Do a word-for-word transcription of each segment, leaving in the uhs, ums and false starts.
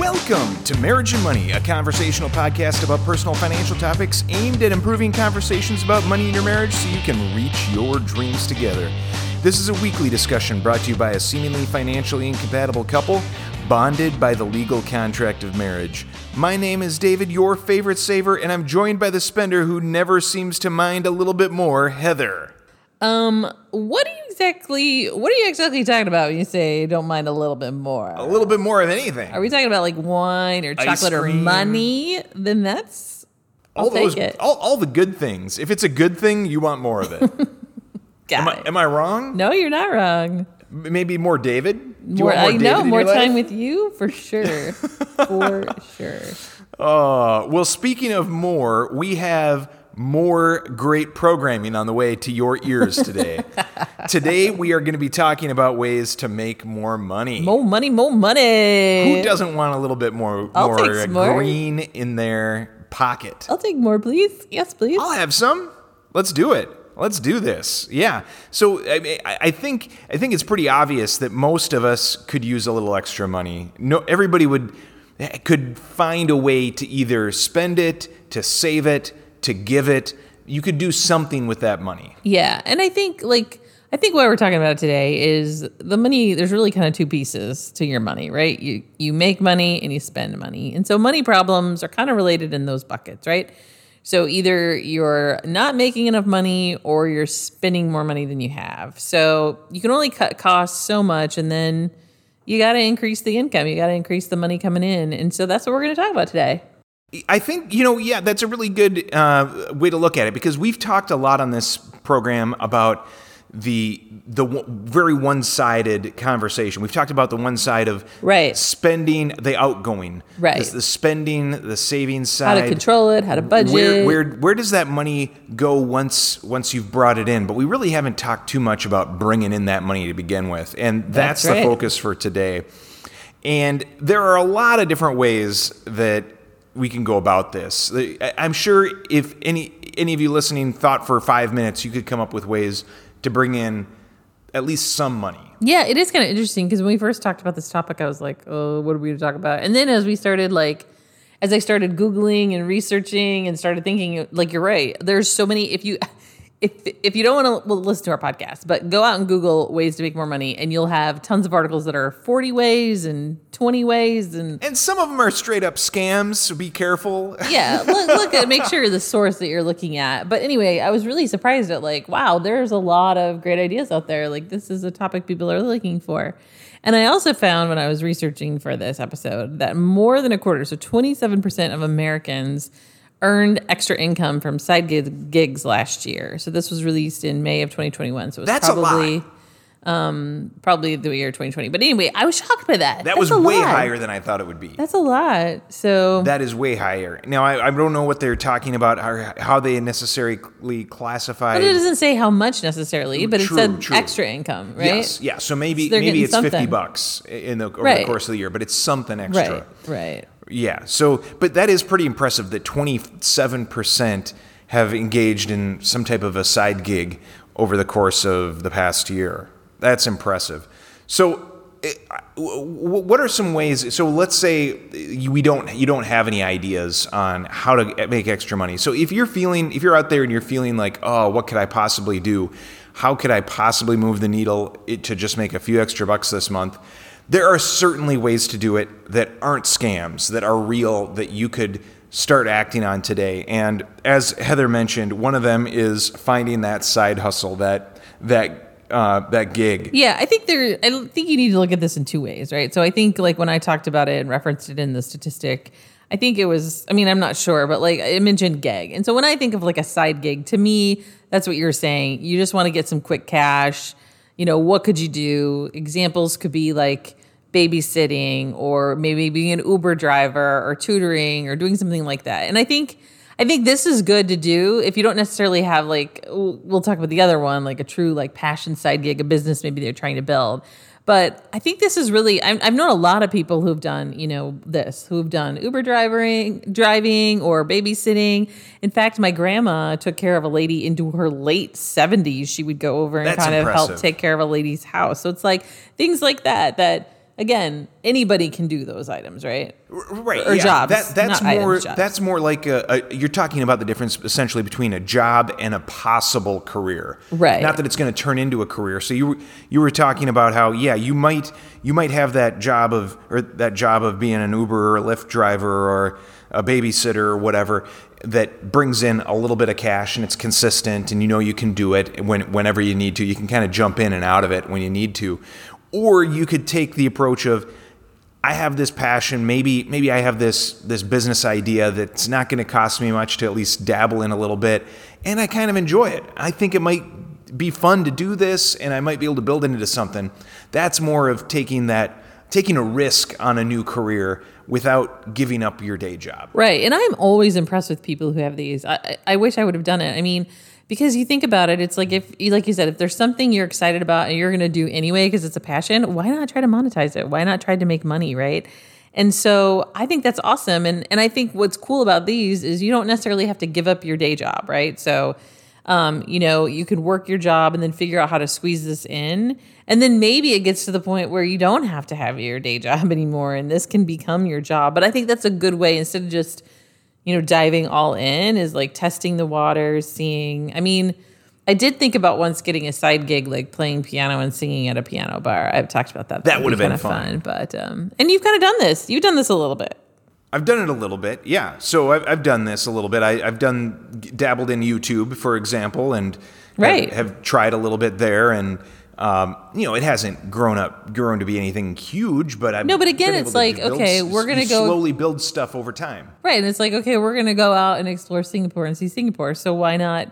Welcome to Marriage and Money, a conversational podcast about personal financial topics aimed at improving conversations about money in your marriage so you can reach your dreams together. This is a weekly discussion brought to you by a seemingly financially incompatible couple bonded by the legal contract of marriage. My name is David, your favorite saver, and I'm joined by the spender who never seems to mind a little bit more, Heather. Um, what do you exactly, what are you exactly talking about when you say don't mind a little bit more? A little bit more of anything. Are we talking about like wine or chocolate or money? Then that's, I'll all those, take it. All, all the good things. If it's a good thing, you want more of it. Am I, am I wrong? No, you're not wrong. Maybe more David? Do more, you want more I David know, in more your time life? With you? For sure. For sure. Uh, well, speaking of more, we have more great programming on the way to your ears today. Today, we are going to be talking about ways to make more money. More money, more money. Who doesn't want a little bit more, I'll more green more. in their pocket? I'll take more, please. Yes, please. I'll have some. Let's do it. Let's do this. Yeah. So I, I think I think it's pretty obvious that most of us could use a little extra money. No, everybody would could find a way to either spend it, to save it, to give it. You could do something with that money. Yeah. And I think like I think what we're talking about today is the money. There's really kind of two pieces to your money, right? You you make money and you spend money. And so money problems are kind of related in those buckets, right? So either you're not making enough money or you're spending more money than you have. So you can only cut costs so much, and then you got to increase the income. You got to increase the money coming in. And so that's what we're going to talk about today. I think, you know, yeah, that's a really good uh, way to look at it, because we've talked a lot on this program about the the w- very one-sided conversation. We've talked about the one side of right. spending, the outgoing, right. the, the spending, the savings side. How to control it, how to budget. Where, where where does that money go once once you've brought it in? But we really haven't talked too much about bringing in that money to begin with. And that's, that's right. the focus for today. And there are a lot of different ways that we can go about this. I'm sure if any any of you listening thought for five minutes, you could come up with ways to bring in at least some money. Yeah, it is kind of interesting, because when we first talked about this topic, I was like, oh, what are we going to talk about? And then as we started, like, as I started Googling and researching and started thinking, like, you're right. There's so many, if you, if, if you don't want to well, listen to our podcast, but go out and Google ways to make more money, and you'll have tons of articles that are forty ways and twenty ways. And and some of them are straight up scams, so be careful. Yeah, look, look at, make sure the source that you're looking at. But anyway, I was really surprised at, like, wow, there's a lot of great ideas out there. Like, this is a topic people are looking for. And I also found when I was researching for this episode that more than a quarter, so twenty-seven percent of Americans earned extra income from side gig- gigs last year. So this was released in May of twenty twenty-one. So it was That's probably a lot. Um, probably the year twenty twenty. But anyway, I was shocked by that. That That's was way lot. higher than I thought it would be. That's a lot. So that is way higher. Now, I, I don't know what they're talking about, how, how they necessarily classify. But it doesn't say how much necessarily, but true, it said true. extra income, right? Yes, yeah. So maybe so maybe it's something. fifty bucks in the, over right. the course of the year, but it's something extra. Right, right. Yeah, so, but that is pretty impressive that twenty-seven percent have engaged in some type of a side gig over the course of the past year. That's impressive. So what are some ways? So let's say we don't, you don't have any ideas on how to make extra money. So if you're feeling, if you're out there and you're feeling like, oh, what could I possibly do? How could I possibly move the needle to just make a few extra bucks this month? There are certainly ways to do it that aren't scams, that are real, that you could start acting on today. And as Heather mentioned, one of them is finding that side hustle, that, that, Uh, that gig. Yeah, I think there. I think you need to look at this in two ways, right? So I think, like, when I talked about it and referenced it in the statistic, I think it was, I mean, I'm not sure, but, like, I mentioned gig. And so when I think of, like, a side gig, to me, that's what you're saying. You just want to get some quick cash. You know, what could you do? Examples could be, like, babysitting, or maybe being an Uber driver, or tutoring, or doing something like that. And I think I think this is good to do if you don't necessarily have, like, we'll talk about the other one, like a true, like, passion side gig, a business maybe they're trying to build. But I think this is really, I'm, I've known a lot of people who've done, you know, this, who've done Uber driving, driving or babysitting. In fact, my grandma took care of a lady into her late seventies. She would go over and That's kind impressive. of help take care of a lady's house. So it's like things like that, that Again, anybody can do those items, right? Right. Or yeah. jobs. That, that's not more. Items, jobs. That's more like a, a. You're talking about the difference essentially between a job and a possible career. Right. Not that it's going to turn into a career. So you you were talking about how yeah you might you might have that job of or that job of being an Uber or a Lyft driver or a babysitter or whatever that brings in a little bit of cash and it's consistent and you know you can do it when whenever you need to. You can kind of jump in and out of it when you need to. Or you could take the approach of, I have this passion, maybe maybe I have this this business idea that's not going to cost me much to at least dabble in a little bit, and I kind of enjoy it. I think it might be fun to do this, and I might be able to build it into something. That's more of taking that taking a risk on a new career without giving up your day job. Right, and I'm always impressed with people who have these. I, I wish I would have done it. I mean... Because you think about it, it's like if, like you said, if there's something you're excited about and you're going to do anyway because it's a passion, why not try to monetize it? Why not try to make money, right? And so I think that's awesome. And and I think what's cool about these is you don't necessarily have to give up your day job, right? So, um, you know, you could work your job and then figure out how to squeeze this in. And then maybe it gets to the point where you don't have to have your day job anymore and this can become your job. But I think that's a good way instead of just... you know, diving all in is like testing the waters, seeing, I mean, I did think about once getting a side gig, like playing piano and singing at a piano bar. I've talked about that. That would have been fun. But, um, and you've kind of done this, you've done this a little bit. I've done it a little bit. Yeah. So I've, I've done this a little bit. I, I've done dabbled in YouTube, for example, and right. have, have tried a little bit there and, Um, you know, it hasn't grown up, grown to be anything huge, but I've no. But again, it's like build, okay, we're gonna go slowly build stuff over time, right? And it's like okay, we're gonna go out and explore Singapore and see Singapore. So why not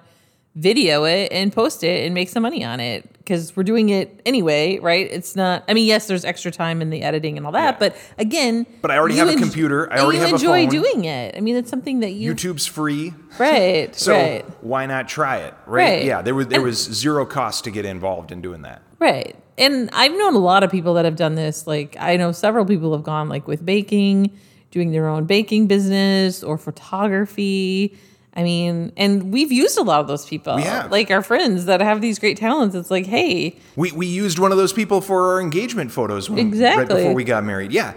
video it and post it and make some money on it because we're doing it anyway, right? It's not. I mean, yes, there's extra time in the editing and all that, yeah. but again, but I already have a en- computer. I already you have enjoy a phone. Doing it. I mean, it's something that you YouTube's free, right? so right. why not try it, right? right. Yeah, there was there and, was zero cost to get involved in doing that. Right. And I've known a lot of people that have done this. Like I know several people have gone like with baking, doing their own baking business or photography. I mean, and we've used a lot of those people. We have. Like our friends that have these great talents. It's like, hey. We we used one of those people for our engagement photos when, exactly. right before we got married. Yeah.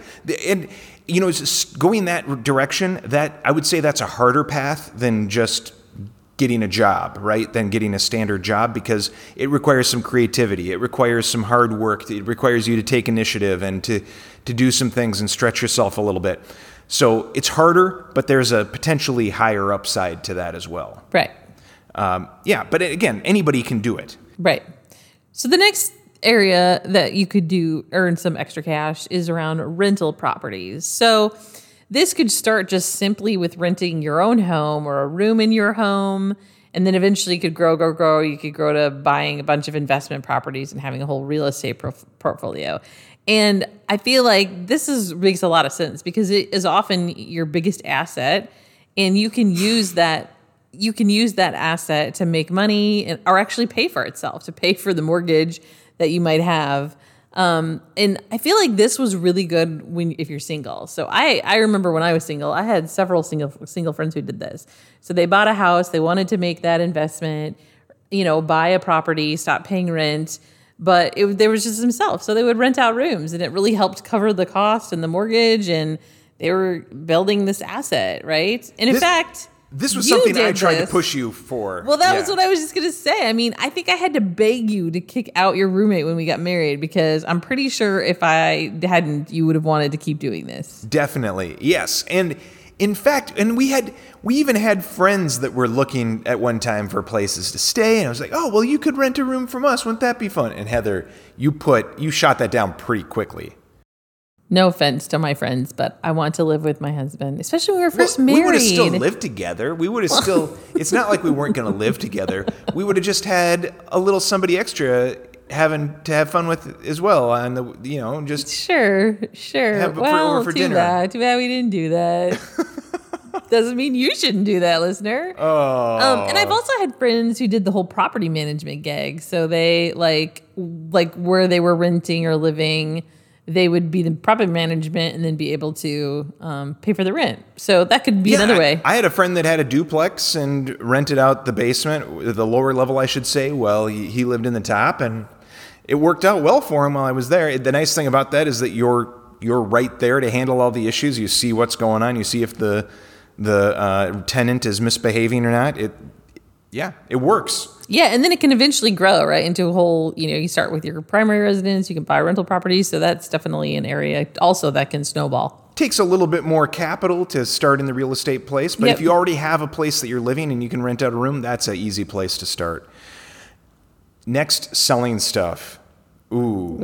And, you know, going that direction, that I would say that's a harder path than just getting a job, right? Than getting a standard job because it requires some creativity. It requires some hard work. It requires you to take initiative and to, to do some things and stretch yourself a little bit. So it's harder, but there's a potentially higher upside to that as well. Right. Um, yeah. But again, anybody can do it. Right. So the next area that you could do, earn some extra cash is around rental properties. So this could start just simply with renting your own home or a room in your home, and then eventually could grow, grow, grow. You could grow to buying a bunch of investment properties and having a whole real estate pro- portfolio. And I feel like this is makes a lot of sense because it is often your biggest asset, and you can use that you can use that asset to make money and, or actually pay for itself, to pay for the mortgage that you might have. Um, and I feel like this was really good when, if you're single. So I, I remember when I was single, I had several single, single friends who did this. So they bought a house, they wanted to make that investment, you know, buy a property, stop paying rent, but it, they were just themselves. So they would rent out rooms and it really helped cover the cost and the mortgage and they were building this asset. Right. And in this- fact, This was you something I tried this. to push you for. Well, that yeah. was what I was just going to say. I mean, I think I had to beg you to kick out your roommate when we got married because I'm pretty sure if I hadn't, you would have wanted to keep doing this. Definitely. Yes. And in fact, and we had, we even had friends that were looking at one time for places to stay. And I was like, oh, well, you could rent a room from us. Wouldn't that be fun? And Heather, you put, you shot that down pretty quickly. No offense to my friends, but I want to live with my husband, especially when we were first well, married. We would have still lived together. We would have still, it's not like we weren't going to live together. We would have just had a little somebody extra having to have fun with as well. On the, you know, just. Sure, sure. Have well, over for too dinner. Bad. Too bad we didn't do that. Doesn't mean you shouldn't do that, listener. Oh. Um, and I've also had friends who did the whole property management gig. So they like, like where they were renting or living, they would be the property management and then be able to um, pay for the rent. So that could be yeah, another way. I, I had a friend that had a duplex and rented out the basement, the lower level, I should say. Well, he, he lived in the top and it worked out well for him while I was there. The nice thing about that is that you're you're right there to handle all the issues. You see what's going on. You see if the the uh, tenant is misbehaving or not. It yeah, it works. Yeah, and then it can eventually grow, right, into a whole, you know, you start with your primary residence, you can buy rental properties, so that's definitely an area also that can snowball. Takes a little bit more capital to start in the real estate place, but yep. If you already have a place that you're living and you can rent out a room, that's an easy place to start. Next, selling stuff. Ooh.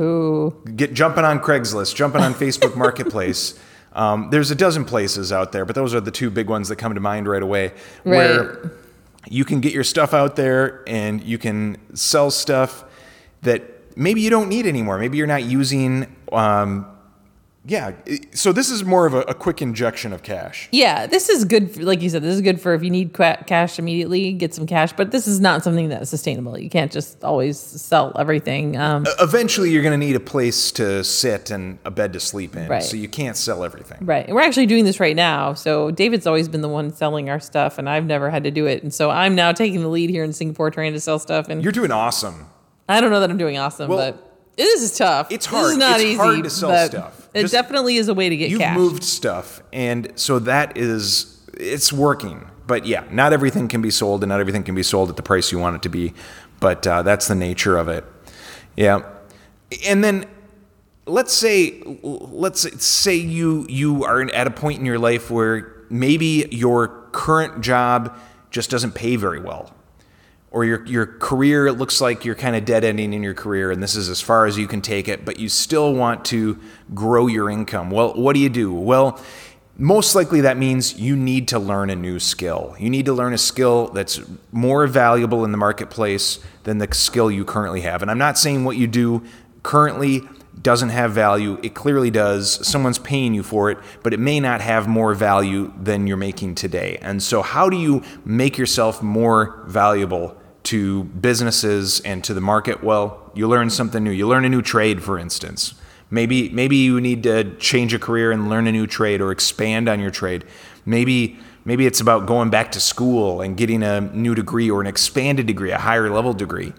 Ooh. Get jumping on Craigslist, jumping on Facebook Marketplace. Um, there's a dozen places out there, but those are the two big ones that come to mind right away. Right. Where you can get your stuff out there and you can sell stuff that maybe you don't need anymore. Maybe you're not using. Um, yeah. So this is more of a, a quick injection of cash. Yeah. This is good. For, like you said, this is good for if you need qu- cash immediately, get some cash. But this is not something that's sustainable. You can't just always sell everything. Um, Eventually, you're going to need a place to sit and a bed to sleep in. Right. So you can't sell everything. Right. And we're actually doing this right now. So David's always been the one selling our stuff, and I've never had to do it. And so I'm now taking the lead here in Singapore trying to sell stuff. And you're doing awesome. I don't know that I'm doing awesome, well, but... This is tough. It's hard. This is not it's easy, hard to sell stuff. It Just, definitely is a way to get you've cash. You've moved stuff, and so that is, it's working. But yeah, not everything can be sold, and not everything can be sold at the price you want it to be. But uh, that's the nature of it. Yeah. And then let's say, let's say you you are at a point in your life where maybe your current job just doesn't pay very well. Or your your career, it looks like you're kind of dead-ending in your career, and this is as far as you can take it, but you still want to grow your income. Well, what do you do? Well, most likely that means you need to learn a new skill. You need to learn a skill that's more valuable in the marketplace than the skill you currently have. And I'm not saying what you do currently doesn't have value. It clearly does. Someone's paying you for it, but it may not have more value than you're making today. And so how do you make yourself more valuable to businesses and to the market? Well, you learn something new. You learn a new trade, for instance. Maybe maybe you need to change a career and learn a new trade or expand on your trade. Maybe maybe it's about going back to school and getting a new degree or an expanded degree, a higher level degree.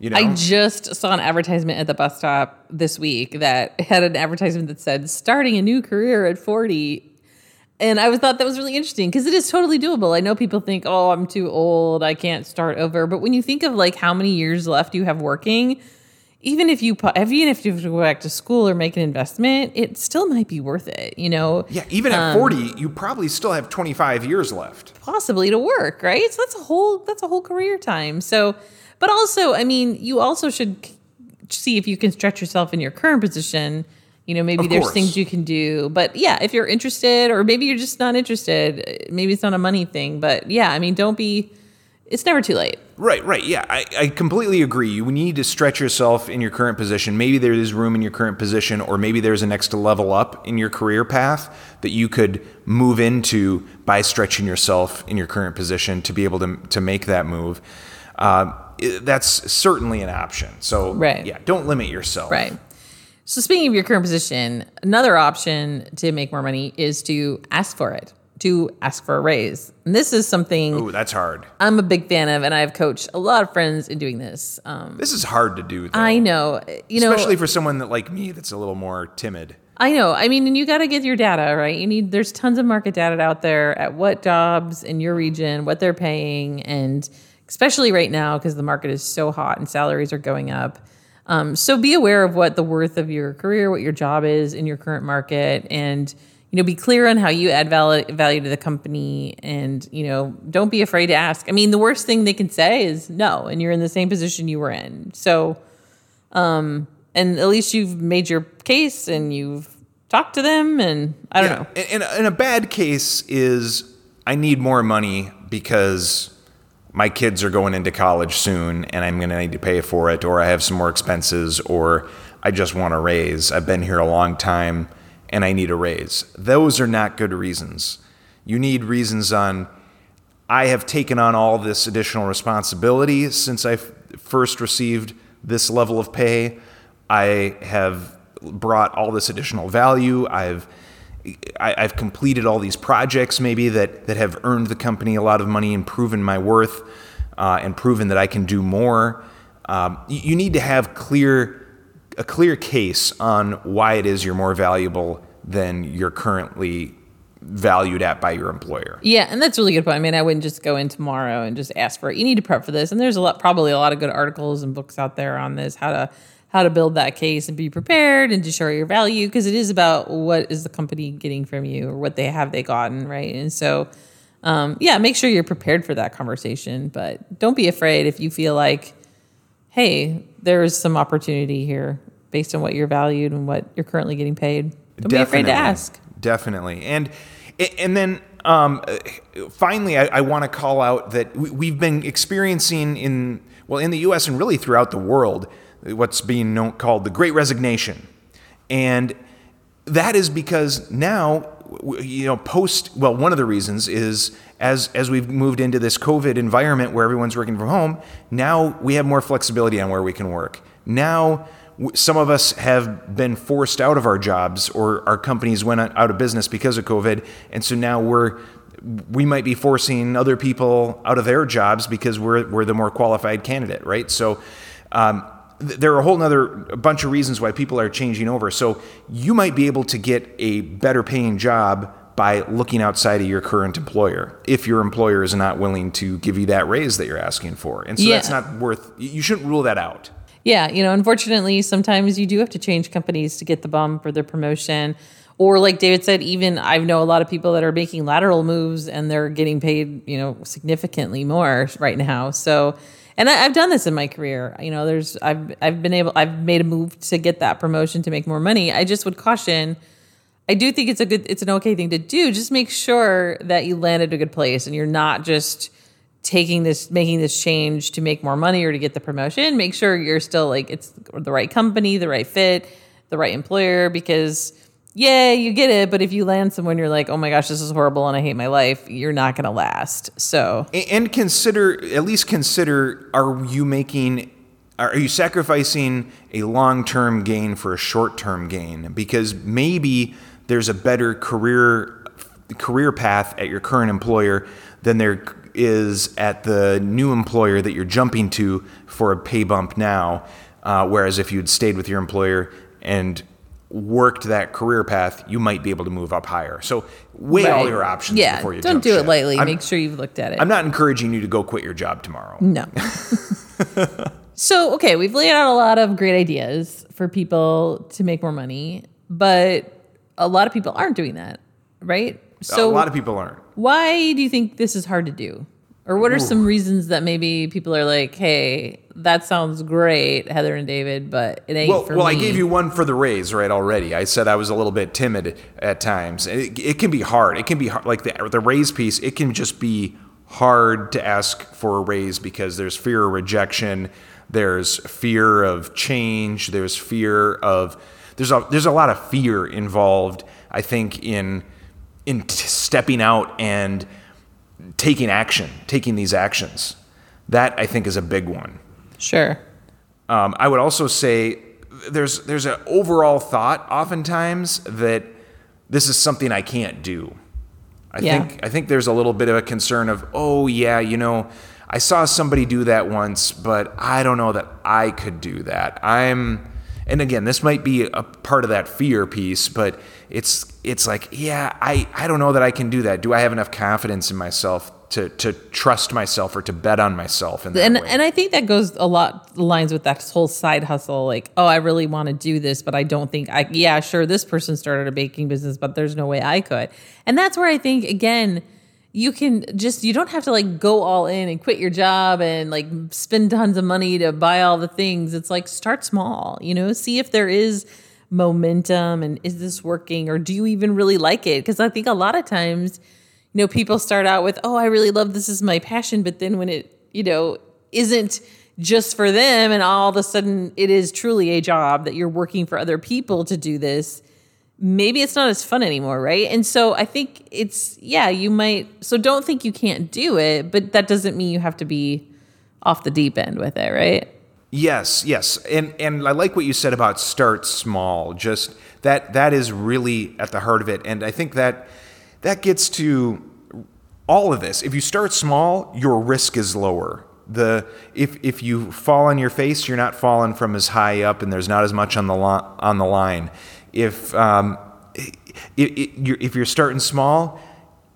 You know? I just saw an advertisement at the bus stop this week that had an advertisement that said, starting a new career at forty. And I was thought that was really interesting because it is totally doable. I know people think, oh, I'm too old, I can't start over. But when you think of like how many years left you have working, even if you even if you have to go back to school or make an investment, it still might be worth it, you know? Yeah, even at um, forty, you probably still have twenty-five years left. Possibly to work, right? So that's a whole that's a whole career time. So... But also, I mean, you also should see if you can stretch yourself in your current position. You know, maybe there's things you can do. But yeah, if you're interested, or maybe you're just not interested, maybe it's not a money thing. But yeah, I mean, don't be, it's never too late. Right, right. Yeah, I, I completely agree. You need to stretch yourself in your current position. Maybe there is room in your current position, or maybe there's a next level up in your career path that you could move into by stretching yourself in your current position to be able to, to make that move. Uh, that's certainly an option. So right. Yeah, don't limit yourself. Right. So speaking of your current position, another option to make more money is to ask for it, to ask for a raise. And this is something Ooh, that's hard. I'm a big fan of, and I've coached a lot of friends in doing this. Um, this is hard to do, though. I know. You know, especially for someone that like me that's a little more timid. I know. I mean, and you got to get your data, right? You need, there's tons of market data out there at what jobs in your region, what they're paying, and especially right now because the market is so hot and salaries are going up. Um, so be aware of what the worth of your career, what your job is in your current market, and you know, be clear on how you add value, value to the company, and you know, don't be afraid to ask. I mean, the worst thing they can say is no, and you're in the same position you were in. So, um, and at least you've made your case and you've talked to them, and I don't yeah, know. And, and a bad case is I need more money because my kids are going into college soon and I'm going to need to pay for it, or I have some more expenses, or I just want a raise. I've been here a long time and I need a raise. Those are not good reasons. You need reasons on, I have taken on all this additional responsibility since I first received this level of pay. I have brought all this additional value. I've I've completed all these projects maybe that, that have earned the company a lot of money and proven my worth uh, and proven that I can do more. Um, you need to have clear a clear case on why it is you're more valuable than you're currently valued at by your employer. Yeah, and that's a really good point. I mean, I wouldn't just go in tomorrow and just ask for it. You need to prep for this, and there's a lot, probably a lot of good articles and books out there on this, how to how to build that case and be prepared and to show your value, because it is about what is the company getting from you or what they have they gotten, right? And so, um, yeah, make sure you're prepared for that conversation, but don't be afraid if you feel like, hey, there is some opportunity here based on what you're valued and what you're currently getting paid. Don't Definitely. be afraid to ask. Definitely. And and then um, finally, I, I want to call out that we've been experiencing in, well, in the U S and really throughout the world, what's being known, called the Great Resignation. And that is because now, you know, post, well, one of the reasons is as as we've moved into this COVID environment where everyone's working from home, now we have more flexibility on where we can work. Now, some of us have been forced out of our jobs, or our companies went out of business because of COVID. And so now we're, we might be forcing other people out of their jobs because we're, we're the more qualified candidate, right? So um, th- there are a whole nother bunch of reasons why people are changing over. So you might be able to get a better paying job by looking outside of your current employer, if your employer is not willing to give you that raise that you're asking for. And so yeah. that's not worth, you shouldn't rule that out. Yeah, you know, unfortunately, sometimes you do have to change companies to get the bump or the promotion. Or like David said, even I know a lot of people that are making lateral moves and they're getting paid, you know, significantly more right now. So, and I, I've done this in my career. You know, there's I've I've been able I've made a move to get that promotion to make more money. I just would caution. I do think it's a good it's an okay thing to do. Just make sure that you land at a good place and you're not just taking this, making this change to make more money or to get the promotion. Make sure you're still like, it's the right company, the right fit, the right employer, because yeah, you get it. But if you land someone, you're like, oh my gosh, this is horrible and I hate my life. You're not going to last. So, and consider, at least consider, are you making, are you sacrificing a long-term gain for a short-term gain? Because maybe there's a better career, career path at your current employer than their is at the new employer that you're jumping to for a pay bump now. Uh, whereas if you'd stayed with your employer and worked that career path, you might be able to move up higher. So weigh right. all your options yeah. before you don't jump do ship. it lightly. I'm, Make sure you've looked at it. I'm not encouraging you to go quit your job tomorrow. No. So, okay, we've laid out a lot of great ideas for people to make more money, but a lot of people aren't doing that, right? So a lot of people aren't. Why do you think this is hard to do? Or what are Ooh. some reasons that maybe people are like, hey, that sounds great, Heather and David, but it ain't well, for well, me. Well, I gave you one for the raise, right, already. I said I was a little bit timid at times. It, it can be hard. It can be hard. Like the, the raise piece, it can just be hard to ask for a raise because there's fear of rejection. There's fear of change. There's fear of – there's a there's a lot of fear involved, I think, in – in t- stepping out and taking action, taking these actions. That, I think, is a big one. Sure. Um, I would also say there's there's an overall thought oftentimes that this is something I can't do. I yeah. think I think there's a little bit of a concern of, oh, yeah, you know, I saw somebody do that once, but I don't know that I could do that. I'm... And again, this might be a part of that fear piece, but it's it's like, yeah, I, I don't know that I can do that. Do I have enough confidence in myself to to trust myself or to bet on myself in that and, way? And I think that goes a lot lines with that whole side hustle, like, oh, I really want to do this, but I don't think I yeah, sure, this person started a baking business, but there's no way I could. And that's where I think, again, you can just, you don't have to like go all in and quit your job and like spend tons of money to buy all the things. It's like, start small, you know, see if there is momentum and is this working or do you even really like it? Because I think a lot of times, you know, people start out with, oh, I really love this, this is my passion. But then when it, you know, isn't just for them and all of a sudden it is truly a job that you're working for other people to do this, maybe it's not as fun anymore, right? And so I think it's, yeah, you might, so don't think you can't do it, but that doesn't mean you have to be off the deep end with it, right? Yes, yes. And and I like what you said about start small. Just that that is really at the heart of it. And I think that that gets to all of this. If you start small, your risk is lower. the if if you fall on your face, you're not falling from as high up, and there's not as much on the li- on the line. If um, it, it, you're, if you're starting small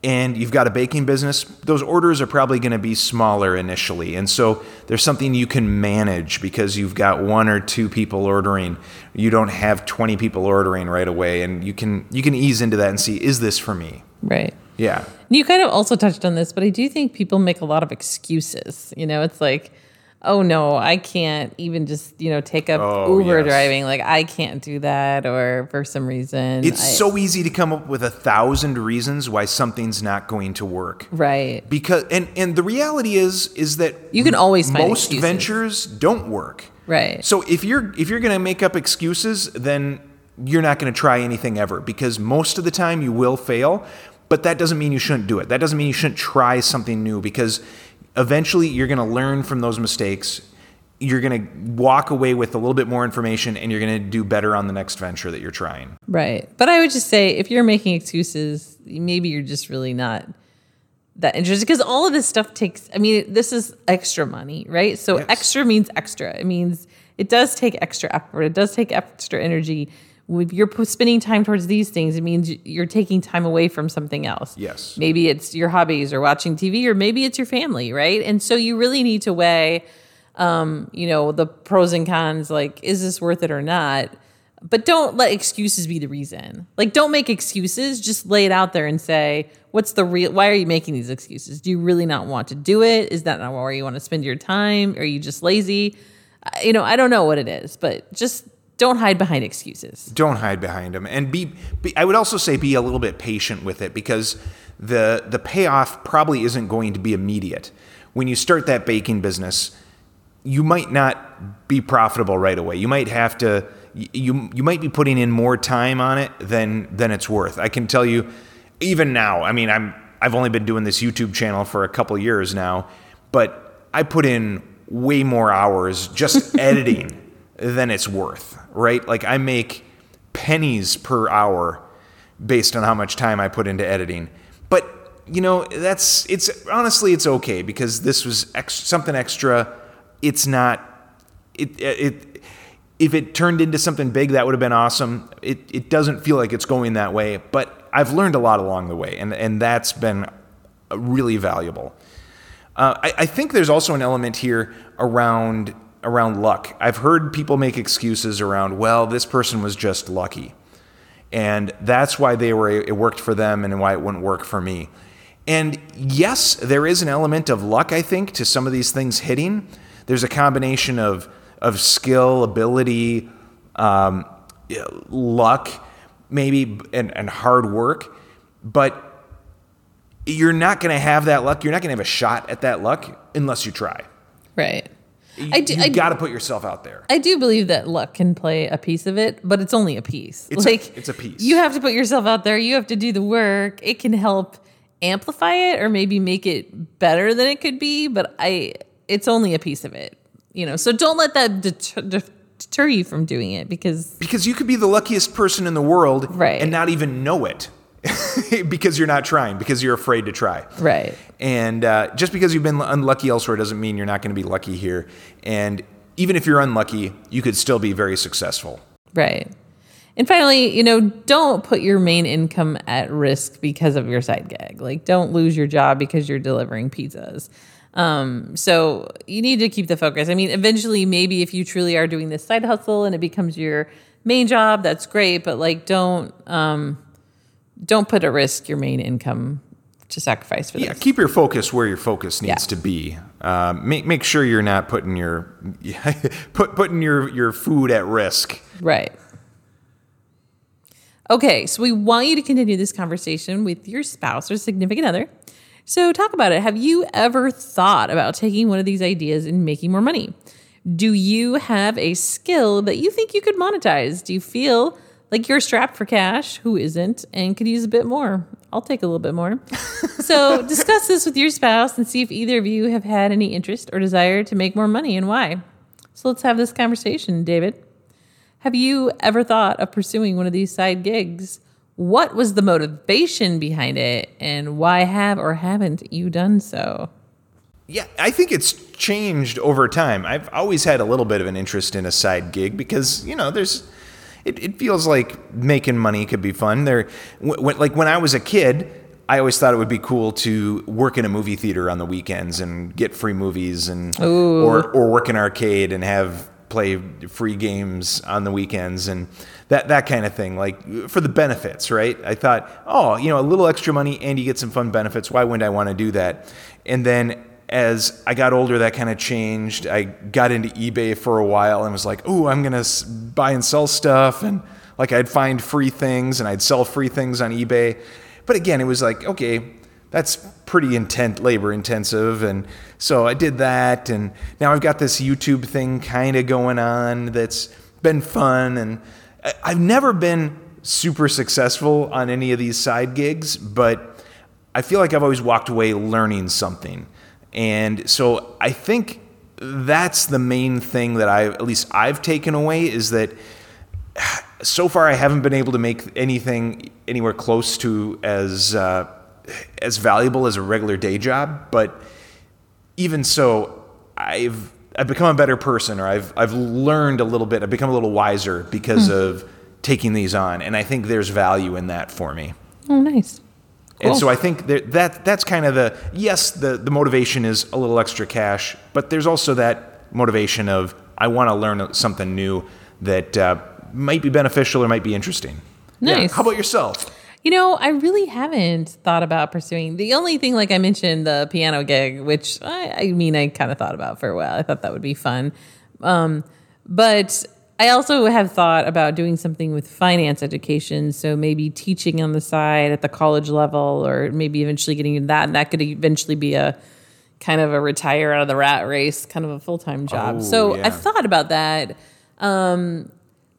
and you've got a baking business, those orders are probably going to be smaller initially, and so there's something you can manage because you've got one or two people ordering. You don't have twenty people ordering right away, and you can you can ease into that and see, is this for me? Right. Yeah. You kind of also touched on this, but I do think people make a lot of excuses. You know, it's like, oh no, I can't even just, you know, take up oh, Uber yes. driving. Like I can't do that, or for some reason. It's I, so easy to come up with a thousand reasons why something's not going to work. Right. Because and, and the reality is is that you can always find most excuses. Ventures don't work. Right. So if you're if you're gonna make up excuses, then you're not gonna try anything ever, because most of the time you will fail. But that doesn't mean you shouldn't do it. That doesn't mean you shouldn't try something new, because eventually you're going to learn from those mistakes. You're going to walk away with a little bit more information, and you're going to do better on the next venture that you're trying. Right. But I would just say, if you're making excuses, maybe you're just really not that interested, because all of this stuff takes, I mean, this is extra money, right? So yes. Extra means extra. It means it does take extra effort. It does take extra energy. If you're spending time towards these things, it means you're taking time away from something else. Yes. Maybe it's your hobbies or watching T V, or maybe it's your family, right? And so you really need to weigh, um, you know, the pros and cons, like, is this worth it or not? But don't let excuses be the reason. Like, don't make excuses. Just lay it out there and say, what's the real, why are you making these excuses? Do you really not want to do it? Is that not where you want to spend your time? Are you just lazy? You know, I don't know what it is, but just... Don't hide behind excuses. Don't hide behind them. And be, be, I would also say be a little bit patient with it, because the the payoff probably isn't going to be immediate. When you start that baking business, you might not be profitable right away. You might have to, you you might be putting in more time on it than than it's worth. I can tell you, even now, I mean, I'm I've only been doing this YouTube channel for a couple years now, but I put in way more hours just editing than it's worth, right? Like I make pennies per hour based on how much time I put into editing. But, you know, that's, it's honestly, it's okay, because this was ex- something extra. It's not, it, it, if it turned into something big, that would have been awesome. It it doesn't feel like it's going that way, but I've learned a lot along the way, and, and that's been really valuable. Uh, I, I think there's also an element here around around luck. I've heard people make excuses around, well, this person was just lucky, and that's why they were, it worked for them, and why it wouldn't work for me. And yes, there is an element of luck, I think, to some of these things hitting. There's a combination of, of skill, ability, um, luck, maybe, and, and hard work, but you're not going to have that luck. You're not going to have a shot at that luck unless you try. Right. You, I do, you I got to put yourself out there. I do believe that luck can play a piece of it, but it's only a piece. It's like a, it's a piece. You have to put yourself out there. You have to do the work. It can help amplify it, or maybe make it better than it could be. But I, it's only a piece of it, you know. So don't let that deter, deter you from doing it, because because you could be the luckiest person in the world, right, and not even know it. Because you're not trying, because you're afraid to try. Right. And uh, just because you've been unlucky elsewhere doesn't mean you're not going to be lucky here. And even if you're unlucky, you could still be very successful. Right. And finally, you know, don't put your main income at risk because of your side gig. Like, don't lose your job because you're delivering pizzas. Um, so you need to keep the focus. I mean, eventually, maybe if you truly are doing this side hustle and it becomes your main job, that's great. But like, don't... Um, Don't put at risk your main income to sacrifice for this. Yeah, keep your focus where your focus needs yeah. to be. Uh, make make sure you're not putting your put putting your, your food at risk. Right. Okay, so we want you to continue this conversation with your spouse or significant other. So talk about it. Have you ever thought about taking one of these ideas and making more money? Do you have a skill that you think you could monetize? Do you feel like you're strapped for cash, who isn't, and could use a bit more? I'll take a little bit more. So discuss this with your spouse and see if either of you have had any interest or desire to make more money, and why. So let's have this conversation, David. Have you ever thought of pursuing one of these side gigs? What was the motivation behind it, and why have or haven't you done so? Yeah, I think it's changed over time. I've always had a little bit of an interest in a side gig because, you know, there's it, it feels like making money could be fun. There, when, like when I was a kid, I always thought it would be cool to work in a movie theater on the weekends and get free movies and Ooh. or or work in an arcade and have play free games on the weekends and that that kind of thing, like for the benefits, right? I thought, oh, you know, a little extra money and you get some fun benefits. Why wouldn't I want to do that? And then as I got older, that kind of changed. I got into eBay for a while and was like, oh, I'm going to buy and sell stuff. And like I'd find free things and I'd sell free things on eBay. But again, it was like, okay, that's pretty intent, labor intensive. And so I did that. And now I've got this YouTube thing kind of going on that's been fun. And I've never been super successful on any of these side gigs, but I feel like I've always walked away learning something. And so I think that's the main thing that I, at least I've taken away, is that so far I haven't been able to make anything anywhere close to as uh, as valuable as a regular day job. But even so, I've I've become a better person, or I've I've learned a little bit. I've become a little wiser because mm. of taking these on, and I think there's value in that for me. Oh, nice. Cool. And so I think that, that that's kind of the, yes, the, the motivation is a little extra cash, but there's also that motivation of I want to learn something new that uh, might be beneficial or might be interesting. Nice. Yeah. How about yourself? You know, I really haven't thought about pursuing. The only thing, like I mentioned, the piano gig, which I, I mean, I kind of thought about for a while. I thought that would be fun. Um, but I also have thought about doing something with finance education. So maybe teaching on the side at the college level, or maybe eventually getting into that. And that could eventually be a kind of a retire out of the rat race, kind of a full-time job. Oh, so yeah. I've thought about that. Um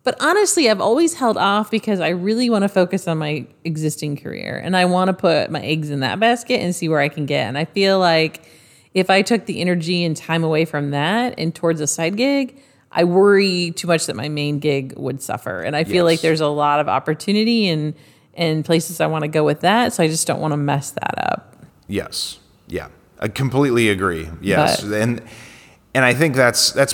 But honestly, I've always held off because I really want to focus on my existing career, and I want to put my eggs in that basket and see where I can get. And I feel like if I took the energy and time away from that and towards a side gig, I worry too much that my main gig would suffer. And I feel yes. like there's a lot of opportunity and, and places I want to go with that. So I just don't want to mess that up. Yes. Yeah. I completely agree. Yes. But, and, and I think that's, that's,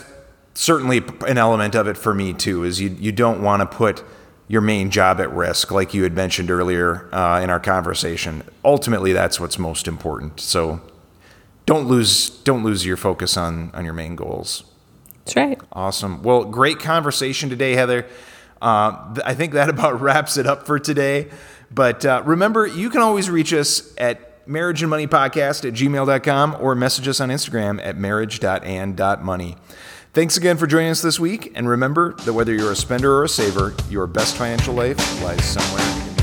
certainly an element of it for me too, is you you don't want to put your main job at risk, like you had mentioned earlier uh, in our conversation. Ultimately, that's what's most important. So don't lose don't lose your focus on on your main goals. That's right. Awesome. Well, great conversation today, Heather. Uh, I think that about wraps it up for today. But uh, remember, you can always reach us at marriage and money podcast at gmail dot com or message us on Instagram at marriage dot and dot money. Thanks again for joining us this week, and remember that whether you're a spender or a saver, your best financial life lies somewhere in